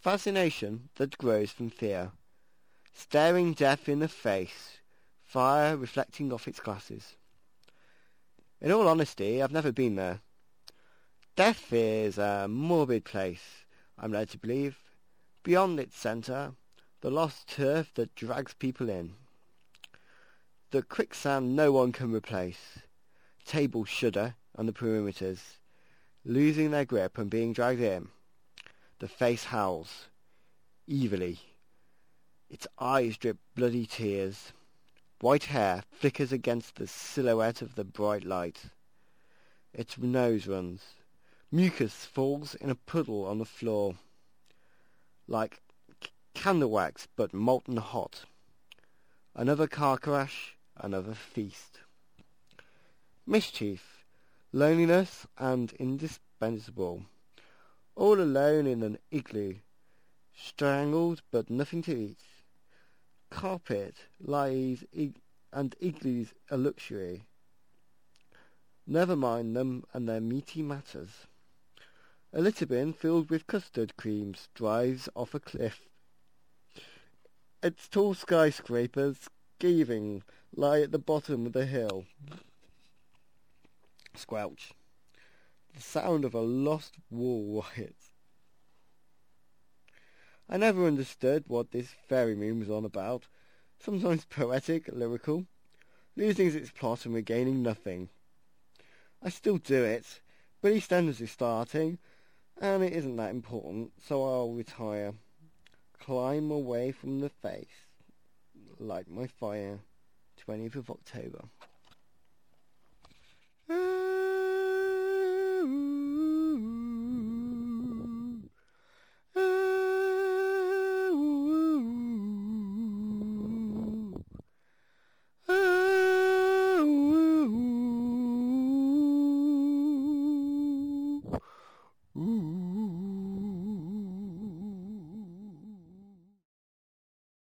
fascination that grows from fear, staring death in the face, fire reflecting off its glasses. In all honesty, I've never been there. Death is a morbid place, I'm led to believe. Beyond its centre, the lost turf that drags people in. The quicksand no one can replace. Tables shudder on the perimeters, losing their grip and being dragged in. The face howls, evilly. Its eyes drip bloody tears. White hair flickers against the silhouette of the bright light. Its nose runs. Mucus falls in a puddle on the floor, like candle wax but molten hot. Another car crash, another feast. Mischief, loneliness and indispensable. All alone in an igloo, strangled but nothing to eat. Carpet, lies, and igloos a luxury. Never mind them and their meaty matters. A litter bin filled with custard creams drives off a cliff. Its tall skyscrapers, scathing, lie at the bottom of the hill. Squelch. The sound of a lost wall riot. I never understood what this fairy moon was on about, sometimes poetic, lyrical, losing its plot and regaining nothing. I still do it, but EastEnders is starting, and it isn't that important, so I'll retire. Climb away from the face. Light my fire. 20th of October. Ooh.